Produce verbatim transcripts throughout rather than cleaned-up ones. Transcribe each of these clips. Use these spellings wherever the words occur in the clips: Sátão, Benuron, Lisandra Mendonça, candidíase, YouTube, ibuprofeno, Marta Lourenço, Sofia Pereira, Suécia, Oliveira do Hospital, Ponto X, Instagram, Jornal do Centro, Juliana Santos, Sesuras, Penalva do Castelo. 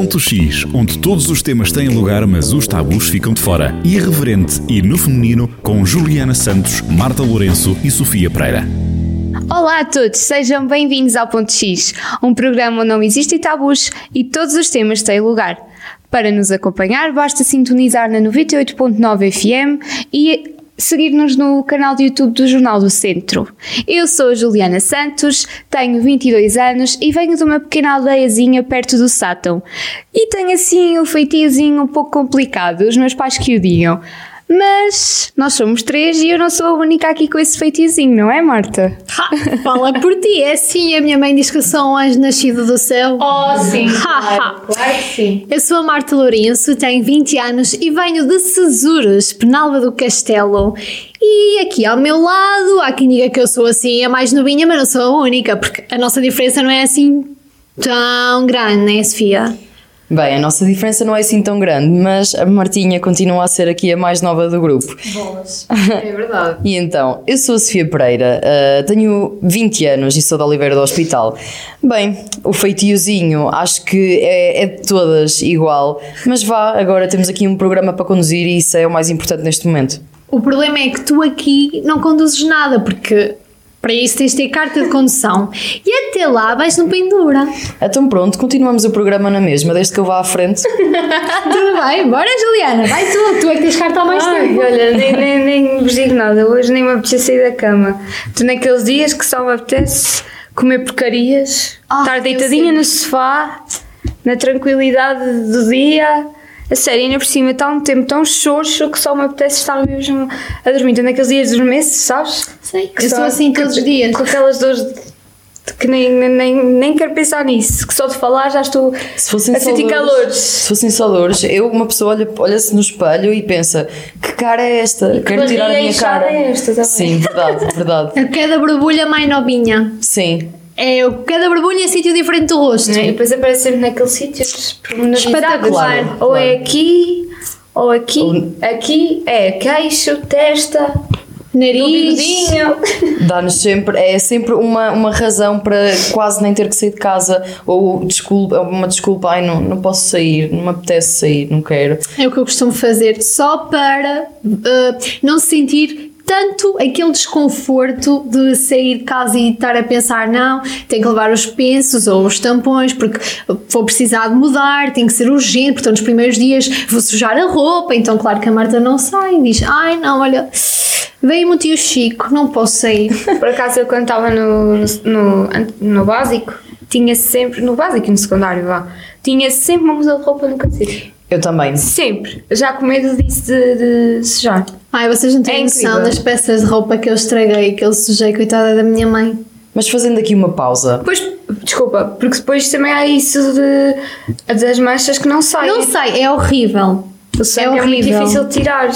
Ponto X, onde todos os temas têm lugar, mas os tabus ficam de fora. Irreverente e no feminino, com Juliana Santos, Marta Lourenço e Sofia Pereira. Olá a todos, sejam bem-vindos ao Ponto X, um programa onde não existem tabus e todos os temas têm lugar. Para nos acompanhar, basta sintonizar na noventa e oito ponto nove F M e seguir-nos no canal do YouTube do Jornal do Centro. Eu sou a Juliana Santos, tenho vinte e dois anos e venho de uma pequena aldeiazinha perto do Sátão. E tenho assim um feitiozinho um pouco complicado, os meus pais que o digam. Mas nós somos três e eu não sou a única aqui com esse feitiozinho, não é, Marta? Ha, fala por ti, é sim, a minha mãe diz que eu sou um anjo nascido do céu. Oh, sim, claro, claro que sim. Eu sou a Marta Lourenço, tenho vinte anos e venho de Sesuras, Penalva do Castelo. E aqui ao meu lado, há quem diga que eu sou assim, a mais novinha, mas não sou a única, porque a nossa diferença não é assim tão grande, não é, Sofia? Bem, a nossa diferença não é assim tão grande, mas a Martinha continua a ser aqui a mais nova do grupo. Bolas, é verdade. E então, eu sou a Sofia Pereira, uh, tenho vinte anos e sou da Oliveira do Hospital. Bem, o feitiozinho acho que é, é de todas igual, mas vá, agora temos aqui um programa para conduzir e isso é o mais importante neste momento. O problema é que tu aqui não conduzes nada, porque... para isso tens de ter carta de condução. E até lá vais no pendura. Então pronto, continuamos o programa na mesma, desde que eu vá à frente. Tudo bem, bora Juliana, vai tu, tu é que tens carta há mais Ai, tempo. Olha, nem, nem, nem vos digo nada, hoje nem me apetece sair da cama. Estou naqueles dias que só me apetece comer porcarias, ah, estar deitadinha no sofá, na tranquilidade do dia... A sério, ainda por cima está um tempo tão xoxo que só me apetece estar mesmo a dormir. Então, naqueles dias dos meses, sabes? Sei, que eu sou assim todos os dias. Com aquelas dores de, que nem, nem, nem quero pensar nisso, que só de falar já estou se fossem a sentir calores. Se fossem só dores, eu, uma pessoa olha, olha-se no espelho e pensa, que cara é esta? E quero tirar a minha cara. É esta também. Sim, verdade, verdade. A cada borbulha mais novinha. Sim. É, cada borbulha é sítio diferente do rosto. É, e depois aparece sempre naqueles sítios espetaculares. Claro, ou claro. É aqui, ou aqui, ou... aqui, é queixo, testa, nariz, bigudinho. Dá-nos sempre, é sempre uma, uma razão para quase nem ter que sair de casa, ou desculpa, uma desculpa, ai não, não posso sair, não me apetece sair, não quero. É o que eu costumo fazer, só para uh, não se sentir... tanto aquele desconforto de sair de casa e estar a pensar, não, tenho que levar os pensos ou os tampões porque vou precisar de mudar, tem que ser urgente, portanto nos primeiros dias vou sujar a roupa, então claro que a Marta não sai e diz, ai não, olha, veio-me o tio Chico, não posso sair. Por acaso eu quando estava no, no, no básico, tinha sempre, no básico e no secundário, vá, tinha sempre uma muda de roupa no canseiro. Eu também. Sempre. Já com medo disso de, de sujar. Ai, vocês não têm é noção incrível. Das peças de roupa que eu estraguei, que eu sujei, coitada da minha mãe. Mas fazendo aqui uma pausa. Pois, desculpa, porque depois também há isso de, das manchas que não saem. Não sai, é horrível. Eu sei, é horrível. É muito difícil de tirar.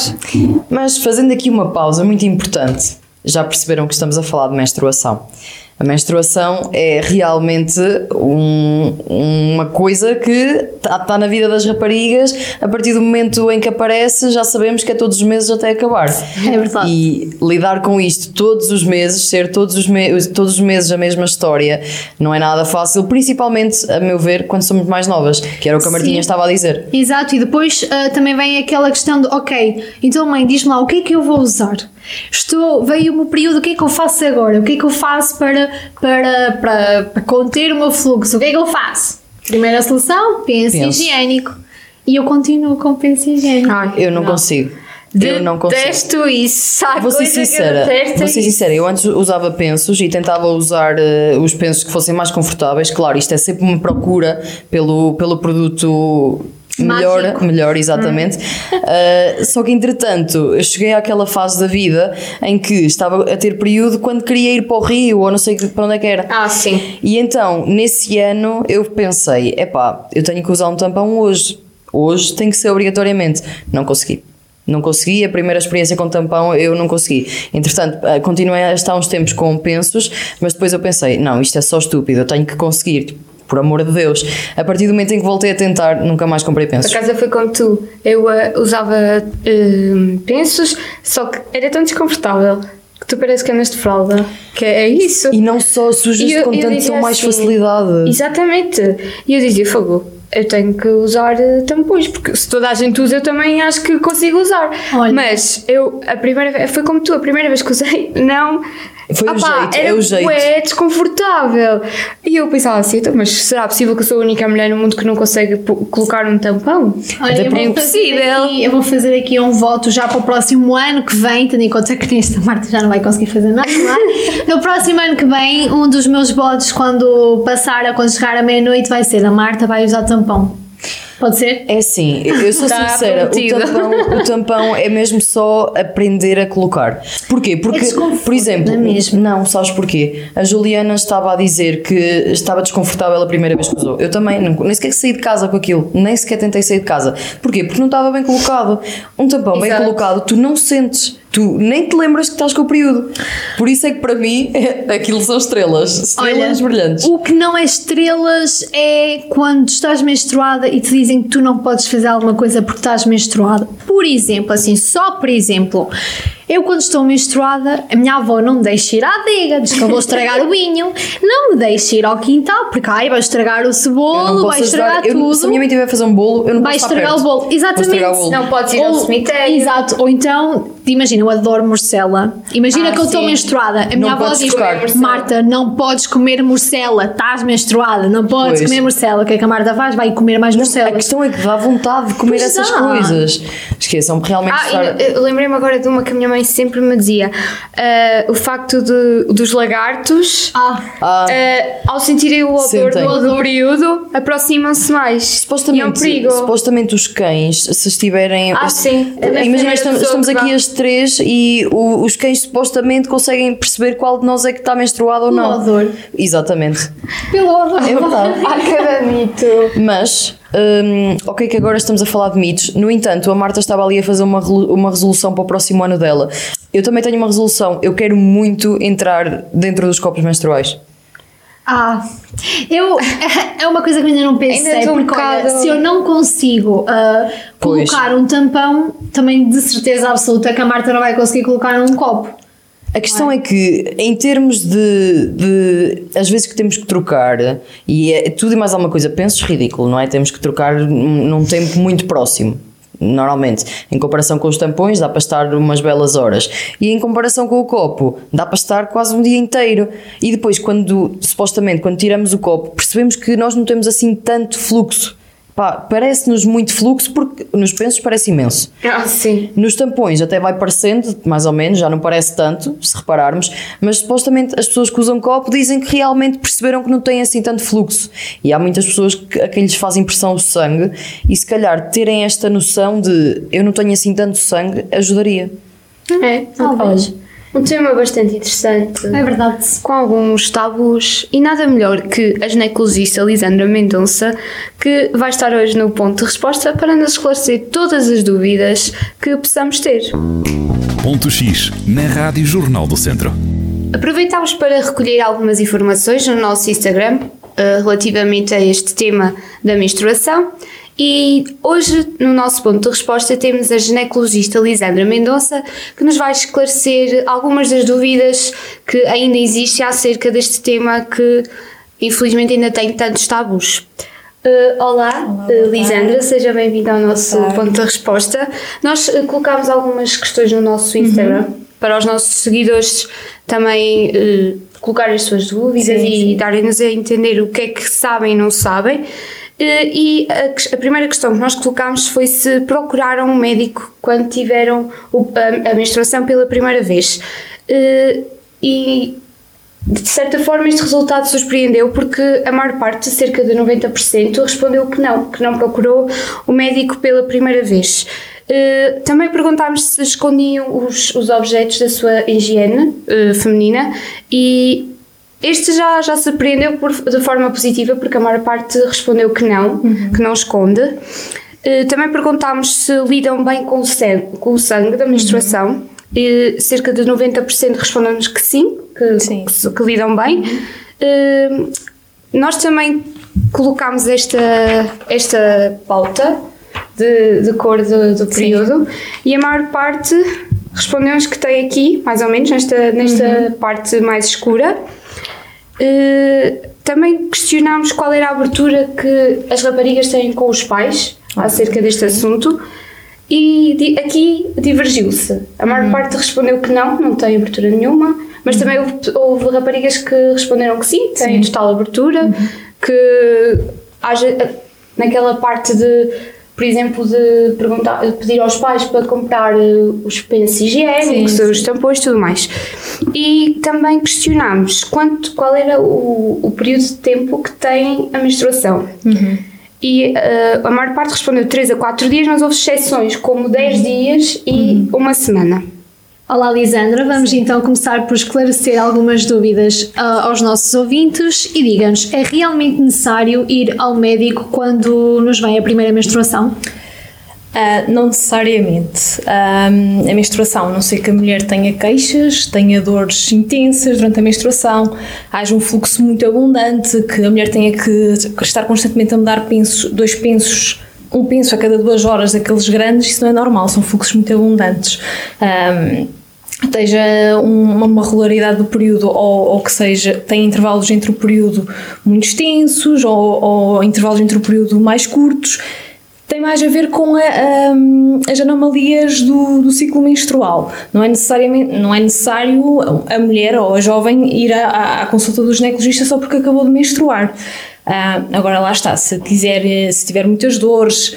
Mas fazendo aqui uma pausa muito importante. Já perceberam que estamos a falar de menstruação. A menstruação é realmente um, uma coisa que está tá na vida das raparigas. A partir do momento em que aparece, já sabemos que é todos os meses até acabar. É verdade. E lidar com isto todos os meses, ser todos os, me- todos os meses a mesma história, não é nada fácil, principalmente, a meu ver, quando somos mais novas, que era o que a Martinha Sim. estava a dizer. Exato, e depois uh, também vem aquela questão de, ok, então mãe, diz-me lá, o que é que eu vou usar? Estou, veio o meu período, o que é que eu faço agora? O que é que eu faço para, para, para, para conter o meu fluxo? O que é que eu faço? Primeira solução, penso, penso. higiênico. E eu continuo com penso higiênico. Ah, eu não, não. consigo. Eu não consigo. Detesto isso, sabe? Vou ser sincera, vou ser sincera, eu antes usava pensos e tentava usar uh, os pensos que fossem mais confortáveis. Claro, isto é sempre uma procura pelo, pelo produto... Mágico. Melhor, melhor, exatamente. Hum. Uh, só que, entretanto, eu cheguei àquela fase da vida em que estava a ter período quando queria ir para o Rio ou não sei para onde é que era. Ah, sim. E então, nesse ano, eu pensei: epá, eu tenho que usar um tampão hoje. Hoje tem que ser obrigatoriamente. Não consegui. Não consegui, a primeira experiência com tampão eu não consegui. Entretanto, continuei a estar uns tempos com pensos, mas depois eu pensei: não, isto é só estúpido, eu tenho que conseguir. Por amor de Deus, a partir do momento em que voltei a tentar, nunca mais comprei pensos. Por acaso foi como tu, eu uh, usava uh, pensos, só que era tão desconfortável que tu parece que andas de fralda, que é isso. E não só sujas com tanto, tão mais facilidade. Exatamente, e eu dizia, fogo, eu tenho que usar tampões, porque se toda a gente usa, eu também acho que consigo usar. Olha. Mas eu, a primeira vez, foi como tu, a primeira vez que usei, não... Foi Opa, o jeito, era é o jeito. É desconfortável. E eu pensava assim, mas será possível que eu sou a única mulher no mundo que não consegue colocar um tampão? Olha, é impossível. Aqui, eu vou fazer aqui um voto já para o próximo ano que vem, tendo em conta que nesta Marta já não vai conseguir fazer nada. No próximo ano que vem, um dos meus votos, quando passar, quando chegar à meia-noite, vai ser: a Marta vai usar tampão. Pode ser? É sim, eu sou tá sincera, o tampão, o tampão é mesmo só aprender a colocar. Porquê? Porque, é por exemplo, não, não, sabes porquê? A Juliana estava a dizer que estava desconfortável a primeira vez que usou. Eu também, não, nem sequer saí de casa com aquilo, nem sequer tentei sair de casa. Porquê? Porque não estava bem colocado. Um tampão Exato. bem colocado, tu não sentes. Tu nem te lembras que estás com o período. Por isso é que para mim é, aquilo são estrelas. Estrelas Olha, brilhantes. O que não é estrelas é quando estás menstruada e te dizem que tu não podes fazer alguma coisa porque estás menstruada. Por exemplo, assim, só por exemplo... Eu, quando estou menstruada, a minha avó não me deixa ir à adega, diz que eu vou estragar o vinho, não me deixa ir ao quintal, porque ai, vai estragar o cebolo, vai estragar ajudar. tudo. Eu, se a minha mãe tiver a fazer um bolo, eu não vai posso estragar, estar perto. O estragar o bolo. Exatamente. Não podes ir ou, ao cemitério. Exato. Ou então, imagina, eu adoro morcela. Imagina ah, que eu estou menstruada. A minha não avó diz, Marta, não podes comer morcela, estás menstruada, não podes pois. comer morcela. O que é que a Marta faz? Vai comer mais morcela. A questão é que dá vontade de comer pois essas dá. coisas. Esqueçam, realmente... Ah, estar... eu, eu lembrei-me agora de uma que a minha mãe sempre me dizia, uh, o facto de, dos lagartos ah. Ah. Uh, ao sentirem o odor do período aproximam-se mais, supostamente, e é um perigo. Supostamente os cães, se estiverem ah, este, sim. imagina, estamos, estamos aqui as três e o, os cães supostamente conseguem perceber qual de nós é que está menstruado ou não. Pelo odor. Exatamente. Pelo odor. É verdade. Há cada mito. Mas... Um, ok, que agora estamos a falar de mitos. No entanto, a Marta estava ali a fazer uma, uma resolução para o próximo ano dela. Eu também tenho uma resolução. Eu quero muito entrar dentro dos copos menstruais. Ah, eu, é uma coisa que ainda não pensei, ainda um porque olha, se eu não consigo uh, colocar pois. um tampão, também de certeza absoluta que a Marta não vai conseguir colocar num copo. A questão é que, em termos de, de... Às vezes que temos que trocar, e é tudo e mais alguma coisa, penses ridículo, não é? Temos que trocar num tempo muito próximo, normalmente. Em comparação com os tampões, dá para estar umas belas horas. E em comparação com o copo, dá para estar quase um dia inteiro. E depois, quando supostamente, quando tiramos o copo, percebemos que nós não temos assim tanto fluxo. Pá, parece-nos muito fluxo porque nos pensos parece imenso. Ah, sim. Nos tampões até vai parecendo, mais ou menos, já não parece tanto, se repararmos, mas supostamente as pessoas que usam copo dizem que realmente perceberam que não têm assim tanto fluxo. E há muitas pessoas que, a quem lhes faz impressão o sangue e se calhar terem esta noção de eu não tenho assim tanto sangue ajudaria. É, talvez. Um tema bastante interessante. É verdade. Com alguns tabus. E nada melhor que a ginecologista Lisandra Mendonça, que vai estar hoje no Ponto de Resposta para nos esclarecer todas as dúvidas que possamos ter. Ponto X, na Rádio Jornal do Centro. Aproveitámos para recolher algumas informações no nosso Instagram relativamente a este tema da menstruação. E hoje, no nosso Ponto de Resposta, temos a ginecologista Lisandra Mendonça, que nos vai esclarecer algumas das dúvidas que ainda existem acerca deste tema que, infelizmente, ainda tem tantos tabus. Uh, olá, olá uh, Lisandra, seja bem-vinda ao nosso Ponto de Resposta. Nós uh, colocámos algumas questões no nosso Instagram, uhum. para os nossos seguidores também... Uh, colocar as suas dúvidas sim, sim. e darem-nos a entender o que é que sabem e não sabem. E a, a primeira questão que nós colocámos foi se procuraram um médico quando tiveram o, a, a menstruação pela primeira vez. E, de certa forma, este resultado surpreendeu porque a maior parte, cerca de noventa por cento, respondeu que não, que não procurou o médico pela primeira vez. Uh, também perguntámos se escondiam os, os objetos da sua higiene uh, feminina e este já, já se surpreendeu por, de forma positiva porque a maior parte respondeu que não, uhum. que não esconde. Uh, também perguntámos se lidam bem com o sangue, com o sangue da menstruação uhum. e cerca de noventa por cento respondemos que sim, que, sim. que, que lidam bem. Uhum. Uh, nós também colocámos esta, esta pauta De, de cor do, do período, sim. e a maior parte respondeu-nos que tem aqui, mais ou menos, nesta, nesta uhum. parte mais escura. Uh, Também questionámos qual era a abertura que as raparigas têm com os pais acerca deste assunto e aqui divergiu-se. A maior parte respondeu que não, não tem abertura nenhuma, mas também houve, houve raparigas que responderam que sim, têm total abertura, uhum. que haja naquela parte de, por exemplo, de perguntar, pedir aos pais para comprar os pensos higiênicos, sim, sim. os tampões e tudo mais. E também questionámos quanto, qual era o, o período de tempo que tem a menstruação. Uhum. E uh, a maior parte respondeu três a quatro dias, mas houve exceções como dez dias e uhum. uma semana. Olá Lisandra, vamos Sim. então começar por esclarecer algumas dúvidas uh, aos nossos ouvintes e diga-nos, é realmente necessário ir ao médico quando nos vem a primeira menstruação? Uh, não necessariamente. Uh, a menstruação, a não ser que a mulher tenha queixas, tenha dores intensas durante a menstruação, haja um fluxo muito abundante, que a mulher tenha que estar constantemente a mudar pensos, dois pensos, um penso a cada duas horas daqueles grandes, isso não é normal, são fluxos muito abundantes. Um, esteja uma, uma regularidade do período ou, ou que seja, tem intervalos entre o período muito extensos ou, ou intervalos entre o período mais curtos, tem mais a ver com a, a, as anomalias do, do ciclo menstrual. Não é, necessariamente, não é necessário a mulher ou a jovem ir à, à consulta do ginecologista só porque acabou de menstruar. Uh, agora lá está, se, quiser, se tiver muitas dores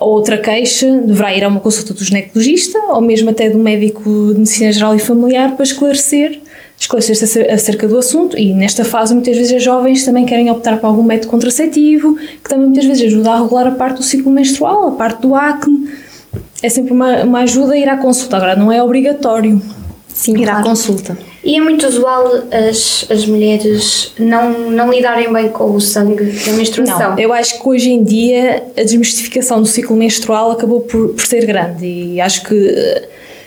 ou outra queixa, deverá ir a uma consulta do ginecologista ou mesmo até do médico de medicina geral e familiar para esclarecer, esclarecer-se acerca do assunto. E nesta fase muitas vezes as jovens também querem optar por algum método contraceptivo, que também muitas vezes ajuda a regular a parte do ciclo menstrual, a parte do acne. É sempre uma, uma ajuda a ir à consulta, agora não é obrigatório. Sim, ir claro. À consulta. E é muito usual as, as mulheres não, não lidarem bem com o sangue da menstruação? Não, eu acho que hoje em dia a desmistificação do ciclo menstrual acabou por, por ser grande e acho que,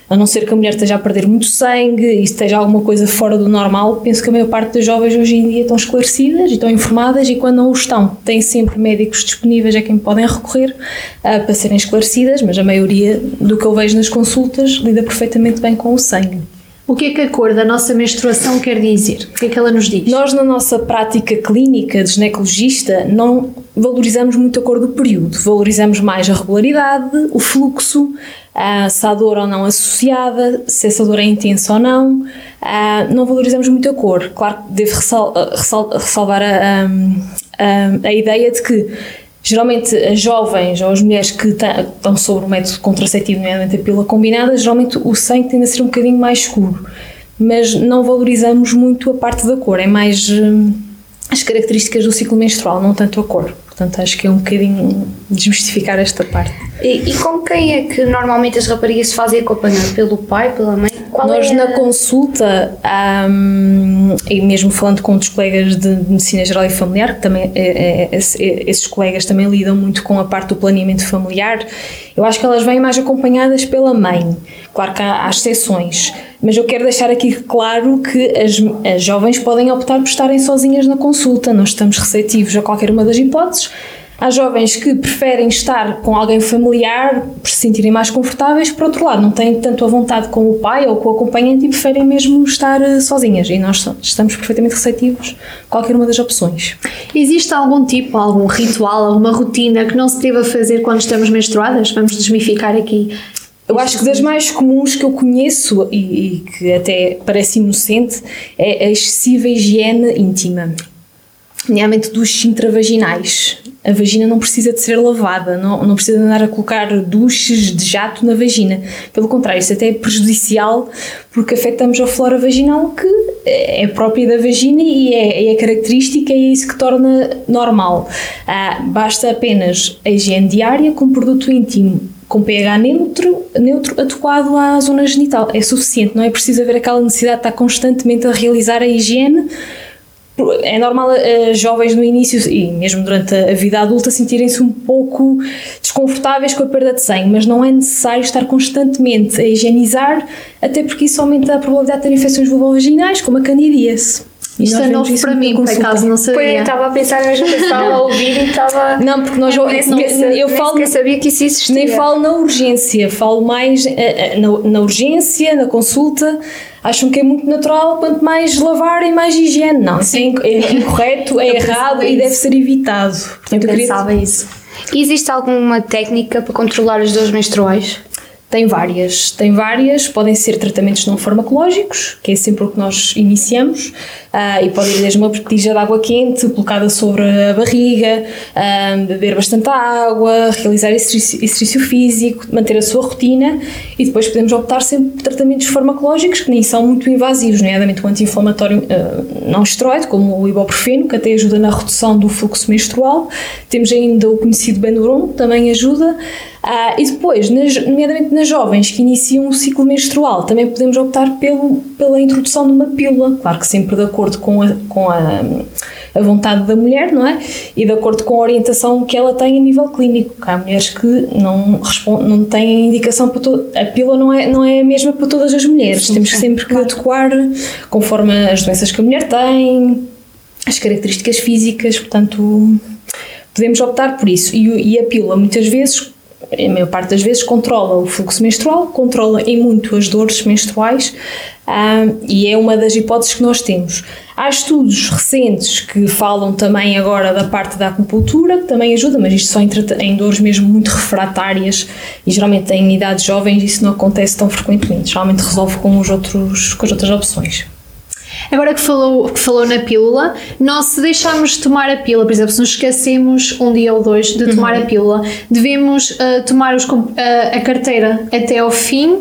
a não ser que a mulher esteja a perder muito sangue e esteja alguma coisa fora do normal, penso que a maior parte das jovens hoje em dia estão esclarecidas e estão informadas, e quando não o estão, têm sempre médicos disponíveis a quem podem recorrer uh, para serem esclarecidas, mas a maioria do que eu vejo nas consultas lida perfeitamente bem com o sangue. O que é que a cor da nossa menstruação quer dizer? O que é que ela nos diz? Nós, na nossa prática clínica de ginecologista, não valorizamos muito a cor do período. Valorizamos mais a regularidade, o fluxo, se há dor ou não associada, se essa dor é intensa ou não. Não valorizamos muito a cor. Claro que devo ressal- ressal- ressalvar a, a, a ideia de que, geralmente, as jovens ou as mulheres que estão sobre o método contraceptivo, nomeadamente a pílula combinada, geralmente o sangue tende a ser um bocadinho mais escuro, mas não valorizamos muito a parte da cor, é mais hum, as características do ciclo menstrual, não tanto a cor. Portanto, acho que é um bocadinho desmistificar esta parte. E, e com quem é que normalmente as raparigas se fazem acompanhar? Pelo pai, pela mãe? Qual Nós é... na consulta, hum, e mesmo falando com os colegas de medicina geral e familiar, que também é, é, é, esses colegas também lidam muito com a parte do planeamento familiar, eu acho que elas vêm mais acompanhadas pela mãe. Claro que há, há exceções, mas eu quero deixar aqui claro que as, as jovens podem optar por estarem sozinhas na consulta, nós estamos receptivos a qualquer uma das hipóteses. Há jovens que preferem estar com alguém familiar, por se sentirem mais confortáveis, por outro lado, não têm tanto a vontade com o pai ou com o acompanhante e preferem mesmo estar sozinhas, e nós estamos perfeitamente receptivos a qualquer uma das opções. Existe algum tipo, algum ritual, alguma rotina que não se deva fazer quando estamos menstruadas? Vamos desmistificar aqui. Eu acho que das mais comuns que eu conheço e, e que até parece inocente é a excessiva higiene íntima, nomeadamente duches intravaginais. A vagina não precisa de ser lavada, não, não precisa de andar a colocar duches de jato na vagina. Pelo contrário, isso até é prejudicial porque afetamos a flora vaginal, que é própria da vagina e é, é característica e é isso que torna normal. Ah, basta apenas a higiene diária com produto íntimo, com pH neutro, neutro adequado à zona genital. É suficiente, não é preciso haver aquela necessidade de estar constantemente a realizar a higiene. É normal as jovens no início e mesmo durante a vida adulta sentirem-se um pouco desconfortáveis com a perda de sangue, mas não é necessário estar constantemente a higienizar, até porque isso aumenta a probabilidade de ter infecções vulvovaginais, como a candidíase. Isto é novo para mim, por acaso não sabia. Pois, eu estava a pensar mesmo que estava a ouvir e estava... Não, porque nós... Eu falo... sabia que isso existia. Nem falo na urgência, falo mais na, na urgência, na consulta. Acham que é muito natural, quanto mais lavar e mais higiene. Não, isso é incorreto, é errado e deve ser evitado. Portanto, eu pensava isso. E existe alguma técnica para controlar as dores menstruais? Tem várias, tem várias, podem ser tratamentos não farmacológicos, que é sempre o que nós iniciamos, uh, e podem ir desde uma botija de água quente colocada sobre a barriga, uh, beber bastante água, realizar exercício, exercício físico, manter a sua rotina, e depois podemos optar sempre por tratamentos farmacológicos que nem são muito invasivos, nomeadamente o anti-inflamatório uh, não esteroide, como o ibuprofeno, que até ajuda na redução do fluxo menstrual. Temos ainda o conhecido Benuron, que também ajuda. Ah, e depois, nas, nomeadamente nas jovens que iniciam o ciclo menstrual, também podemos optar pelo, pela introdução de uma pílula, claro que sempre de acordo com, a, com a, a vontade da mulher, não é? E de acordo com a orientação que ela tem a nível clínico, que há mulheres que não, respondem, não têm indicação para todo, a pílula não é, não é a mesma para todas as mulheres, temos sempre que adequar conforme as doenças que a mulher tem, as características físicas, portanto podemos optar por isso, e, e a pílula muitas vezes, a maior parte das vezes, controla o fluxo menstrual, controla em muito as dores menstruais, um, e é uma das hipóteses que nós temos. Há estudos recentes que falam também agora da parte da acupuntura, que também ajuda, mas isto só em, em dores mesmo muito refratárias, e geralmente em idades jovens isso não acontece tão frequentemente, geralmente resolve com, os outros, com as outras opções. Agora que falou, que falou na pílula, nós se deixarmos de tomar a pílula, por exemplo, se nos esquecemos um dia ou dois de tomar uhum. a pílula, devemos uh, tomar os, uh, a carteira até ao fim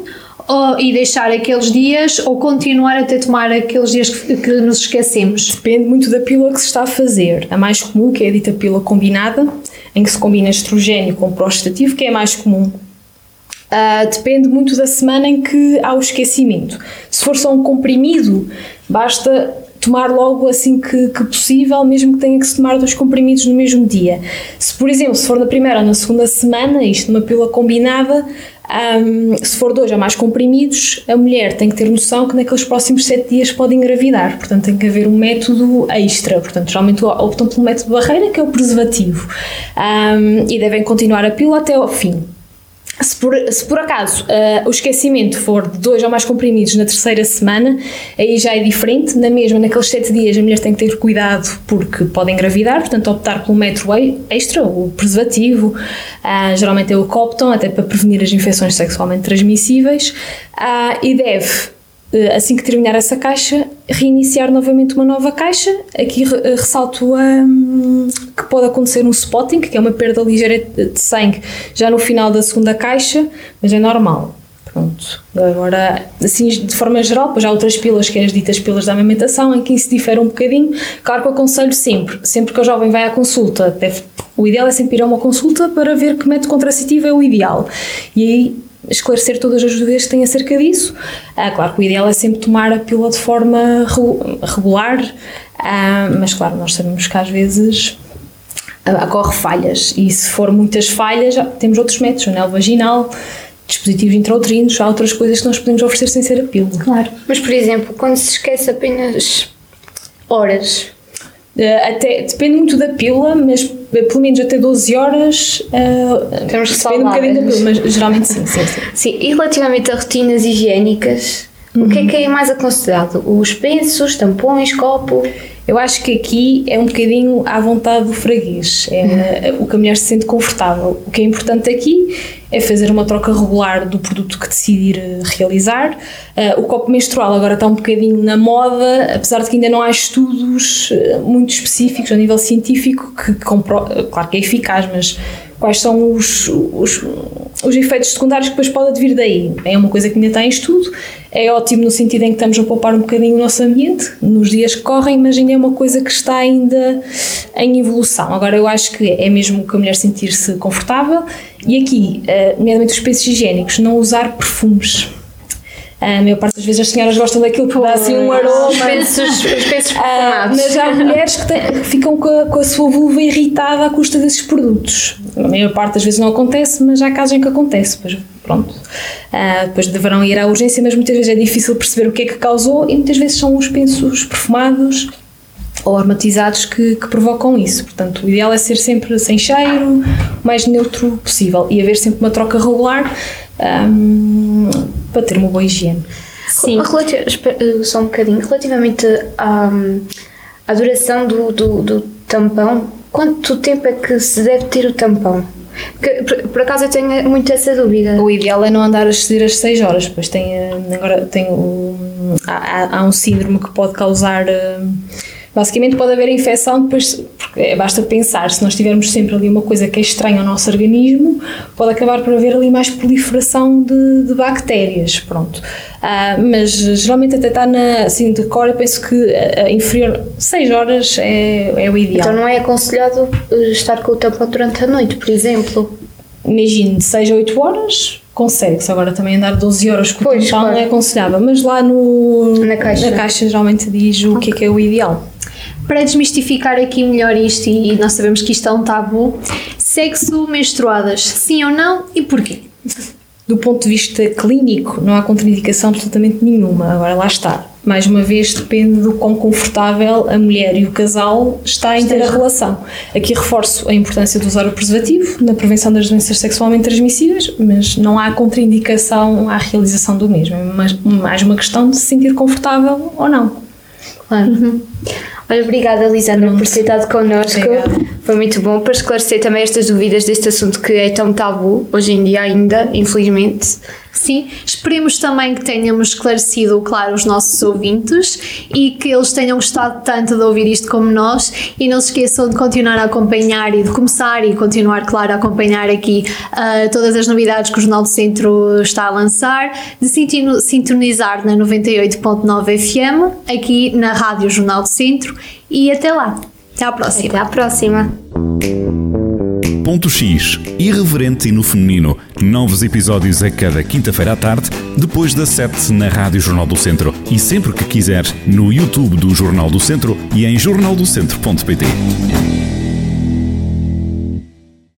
ou, e deixar aqueles dias, ou continuar até tomar aqueles dias que, que nos esquecemos? Depende muito da pílula que se está a fazer. A mais comum, que é a dita pílula combinada, em que se combina estrogênio com progestativo, que é a mais comum. Uh, depende muito da semana em que há o esquecimento. Se for só um comprimido, basta tomar logo assim que, que possível, mesmo que tenha que se tomar dois comprimidos no mesmo dia. Se, por exemplo, se for na primeira ou na segunda semana, isto numa pílula combinada, um, se for dois ou mais comprimidos, a mulher tem que ter noção que naqueles próximos sete dias pode engravidar, portanto tem que haver um método extra, portanto geralmente optam pelo método barreira, que é o preservativo, um, e devem continuar a pílula até ao fim. Se por, se por acaso uh, o esquecimento for de dois ou mais comprimidos na terceira semana, aí já é diferente. Na mesma, naqueles sete dias a mulher tem que ter cuidado porque pode engravidar, portanto optar pelo método extra, o preservativo, uh, geralmente é o que optam, até para prevenir as infecções sexualmente transmissíveis, uh, e deve, uh, assim que terminar essa caixa, reiniciar novamente uma nova caixa. Aqui ressalto um, que pode acontecer um spotting, que é uma perda ligeira de sangue já no final da segunda caixa, mas é normal. Pronto. Agora, assim, de forma geral, depois há outras pílulas, que é as ditas pílulas da amamentação, em que isso difere um bocadinho. Claro que eu aconselho sempre, sempre que o jovem vai à consulta, deve, o ideal é sempre ir a uma consulta para ver que método contraceptivo é o ideal. E aí esclarecer todas as dúvidas que têm acerca disso. Ah, claro que o ideal é sempre tomar a pílula de forma regular, ah, mas claro, nós sabemos que às vezes ah, ocorre falhas, e se for muitas falhas, já temos outros métodos, anel vaginal, dispositivos intrauterinos, há outras coisas que nós podemos oferecer sem ser a pílula. Claro. Mas, por exemplo, quando se esquece apenas horas? Até, depende muito da pílula, mas pelo menos até doze horas uh, temos que salvar. Depende um bocadinho da pílula, mas geralmente sim, sim, sim. Sim. E relativamente a rotinas higiênicas, uhum. o que é que é mais aconselhado? Os pensos, tampões, copo? Eu acho que aqui é um bocadinho à vontade do freguês, é uhum. o que a mulher se sente confortável. O que é importante aqui é fazer uma troca regular do produto que decidir realizar. Uh, o copo menstrual agora está um bocadinho na moda, apesar de que ainda não há estudos muito específicos a nível científico que compro... claro que é eficaz, mas quais são os, os, os efeitos secundários que depois pode advir daí. É uma coisa que ainda está em estudo, é ótimo no sentido em que estamos a poupar um bocadinho o nosso ambiente nos dias que correm, mas ainda é uma coisa que está ainda em evolução. Agora eu acho que é mesmo que a mulher sentir-se confortável, e aqui, nomeadamente os pensos higiênicos, não usar perfumes. A maior parte das vezes as senhoras gostam daquilo que dá assim um aroma. Os pensos, os pensos perfumados. Mas há mulheres que, têm, que ficam com a, com a sua vulva irritada à custa desses produtos. A maior parte das vezes não acontece, mas há casos em que acontece. Pois, pronto. Uh, depois deverão ir à urgência, mas muitas vezes é difícil perceber o que é que causou, e muitas vezes são os pensos perfumados ou aromatizados que, que provocam isso. Portanto, o ideal é ser sempre sem cheiro, o mais neutro possível, e haver sempre uma troca regular um, para ter uma boa higiene. Sim. Relati- só um bocadinho, relativamente à, à duração do, do, do tampão, quanto tempo é que se deve ter o tampão? Que, por, por acaso eu tenho muito essa dúvida. O ideal é não andar a exceder as seis horas, pois tem, agora tem o, há, há um síndrome que pode causar, basicamente pode haver infecção, depois, porque basta pensar, se nós tivermos sempre ali uma coisa que é estranha ao nosso organismo, pode acabar por haver ali mais proliferação de, de bactérias, pronto. Ah, mas geralmente até está na, assim, de cor, eu penso que a, a inferior seis horas é, é o ideal. Então não é aconselhado estar com o tampão durante a noite, por exemplo? Imagino, de seis a oito horas consegue-se, agora também andar doze horas com pois, o tampão, claro, não é aconselhável, mas lá no, na, caixa. na caixa geralmente diz o okay. que é que é o ideal. Para desmistificar aqui melhor isto, e nós sabemos que isto é um tabu, sexo menstruadas, sim ou não, e porquê? Do ponto de vista clínico, não há contraindicação absolutamente nenhuma. Agora, lá está, mais uma vez depende do quão confortável a mulher e o casal está em ter a relação. Aqui reforço a importância de usar o preservativo na prevenção das doenças sexualmente transmissíveis, mas não há contraindicação à realização do mesmo, é mais uma questão de se sentir confortável ou não. Claro. Uhum. Olha, obrigada, Lisandra, por ter estado connosco. Obrigada. Foi muito bom para esclarecer também estas dúvidas deste assunto que é tão tabu hoje em dia ainda, infelizmente. Sim, esperemos também que tenhamos esclarecido, claro, os nossos ouvintes e que eles tenham gostado tanto de ouvir isto como nós, e não se esqueçam de continuar a acompanhar e de começar e continuar, claro, a acompanhar aqui uh, todas as novidades que o Jornal do Centro está a lançar, de sintonizar na noventa e oito ponto nove F M, aqui na Rádio Jornal do Centro, e até lá. Até à próxima. Até à próxima. Ponto X, irreverente e no feminino. Novos episódios a cada quinta-feira à tarde, depois das sete na Rádio Jornal do Centro. E sempre que quiser, no YouTube do Jornal do Centro e em jornal do centro ponto p t.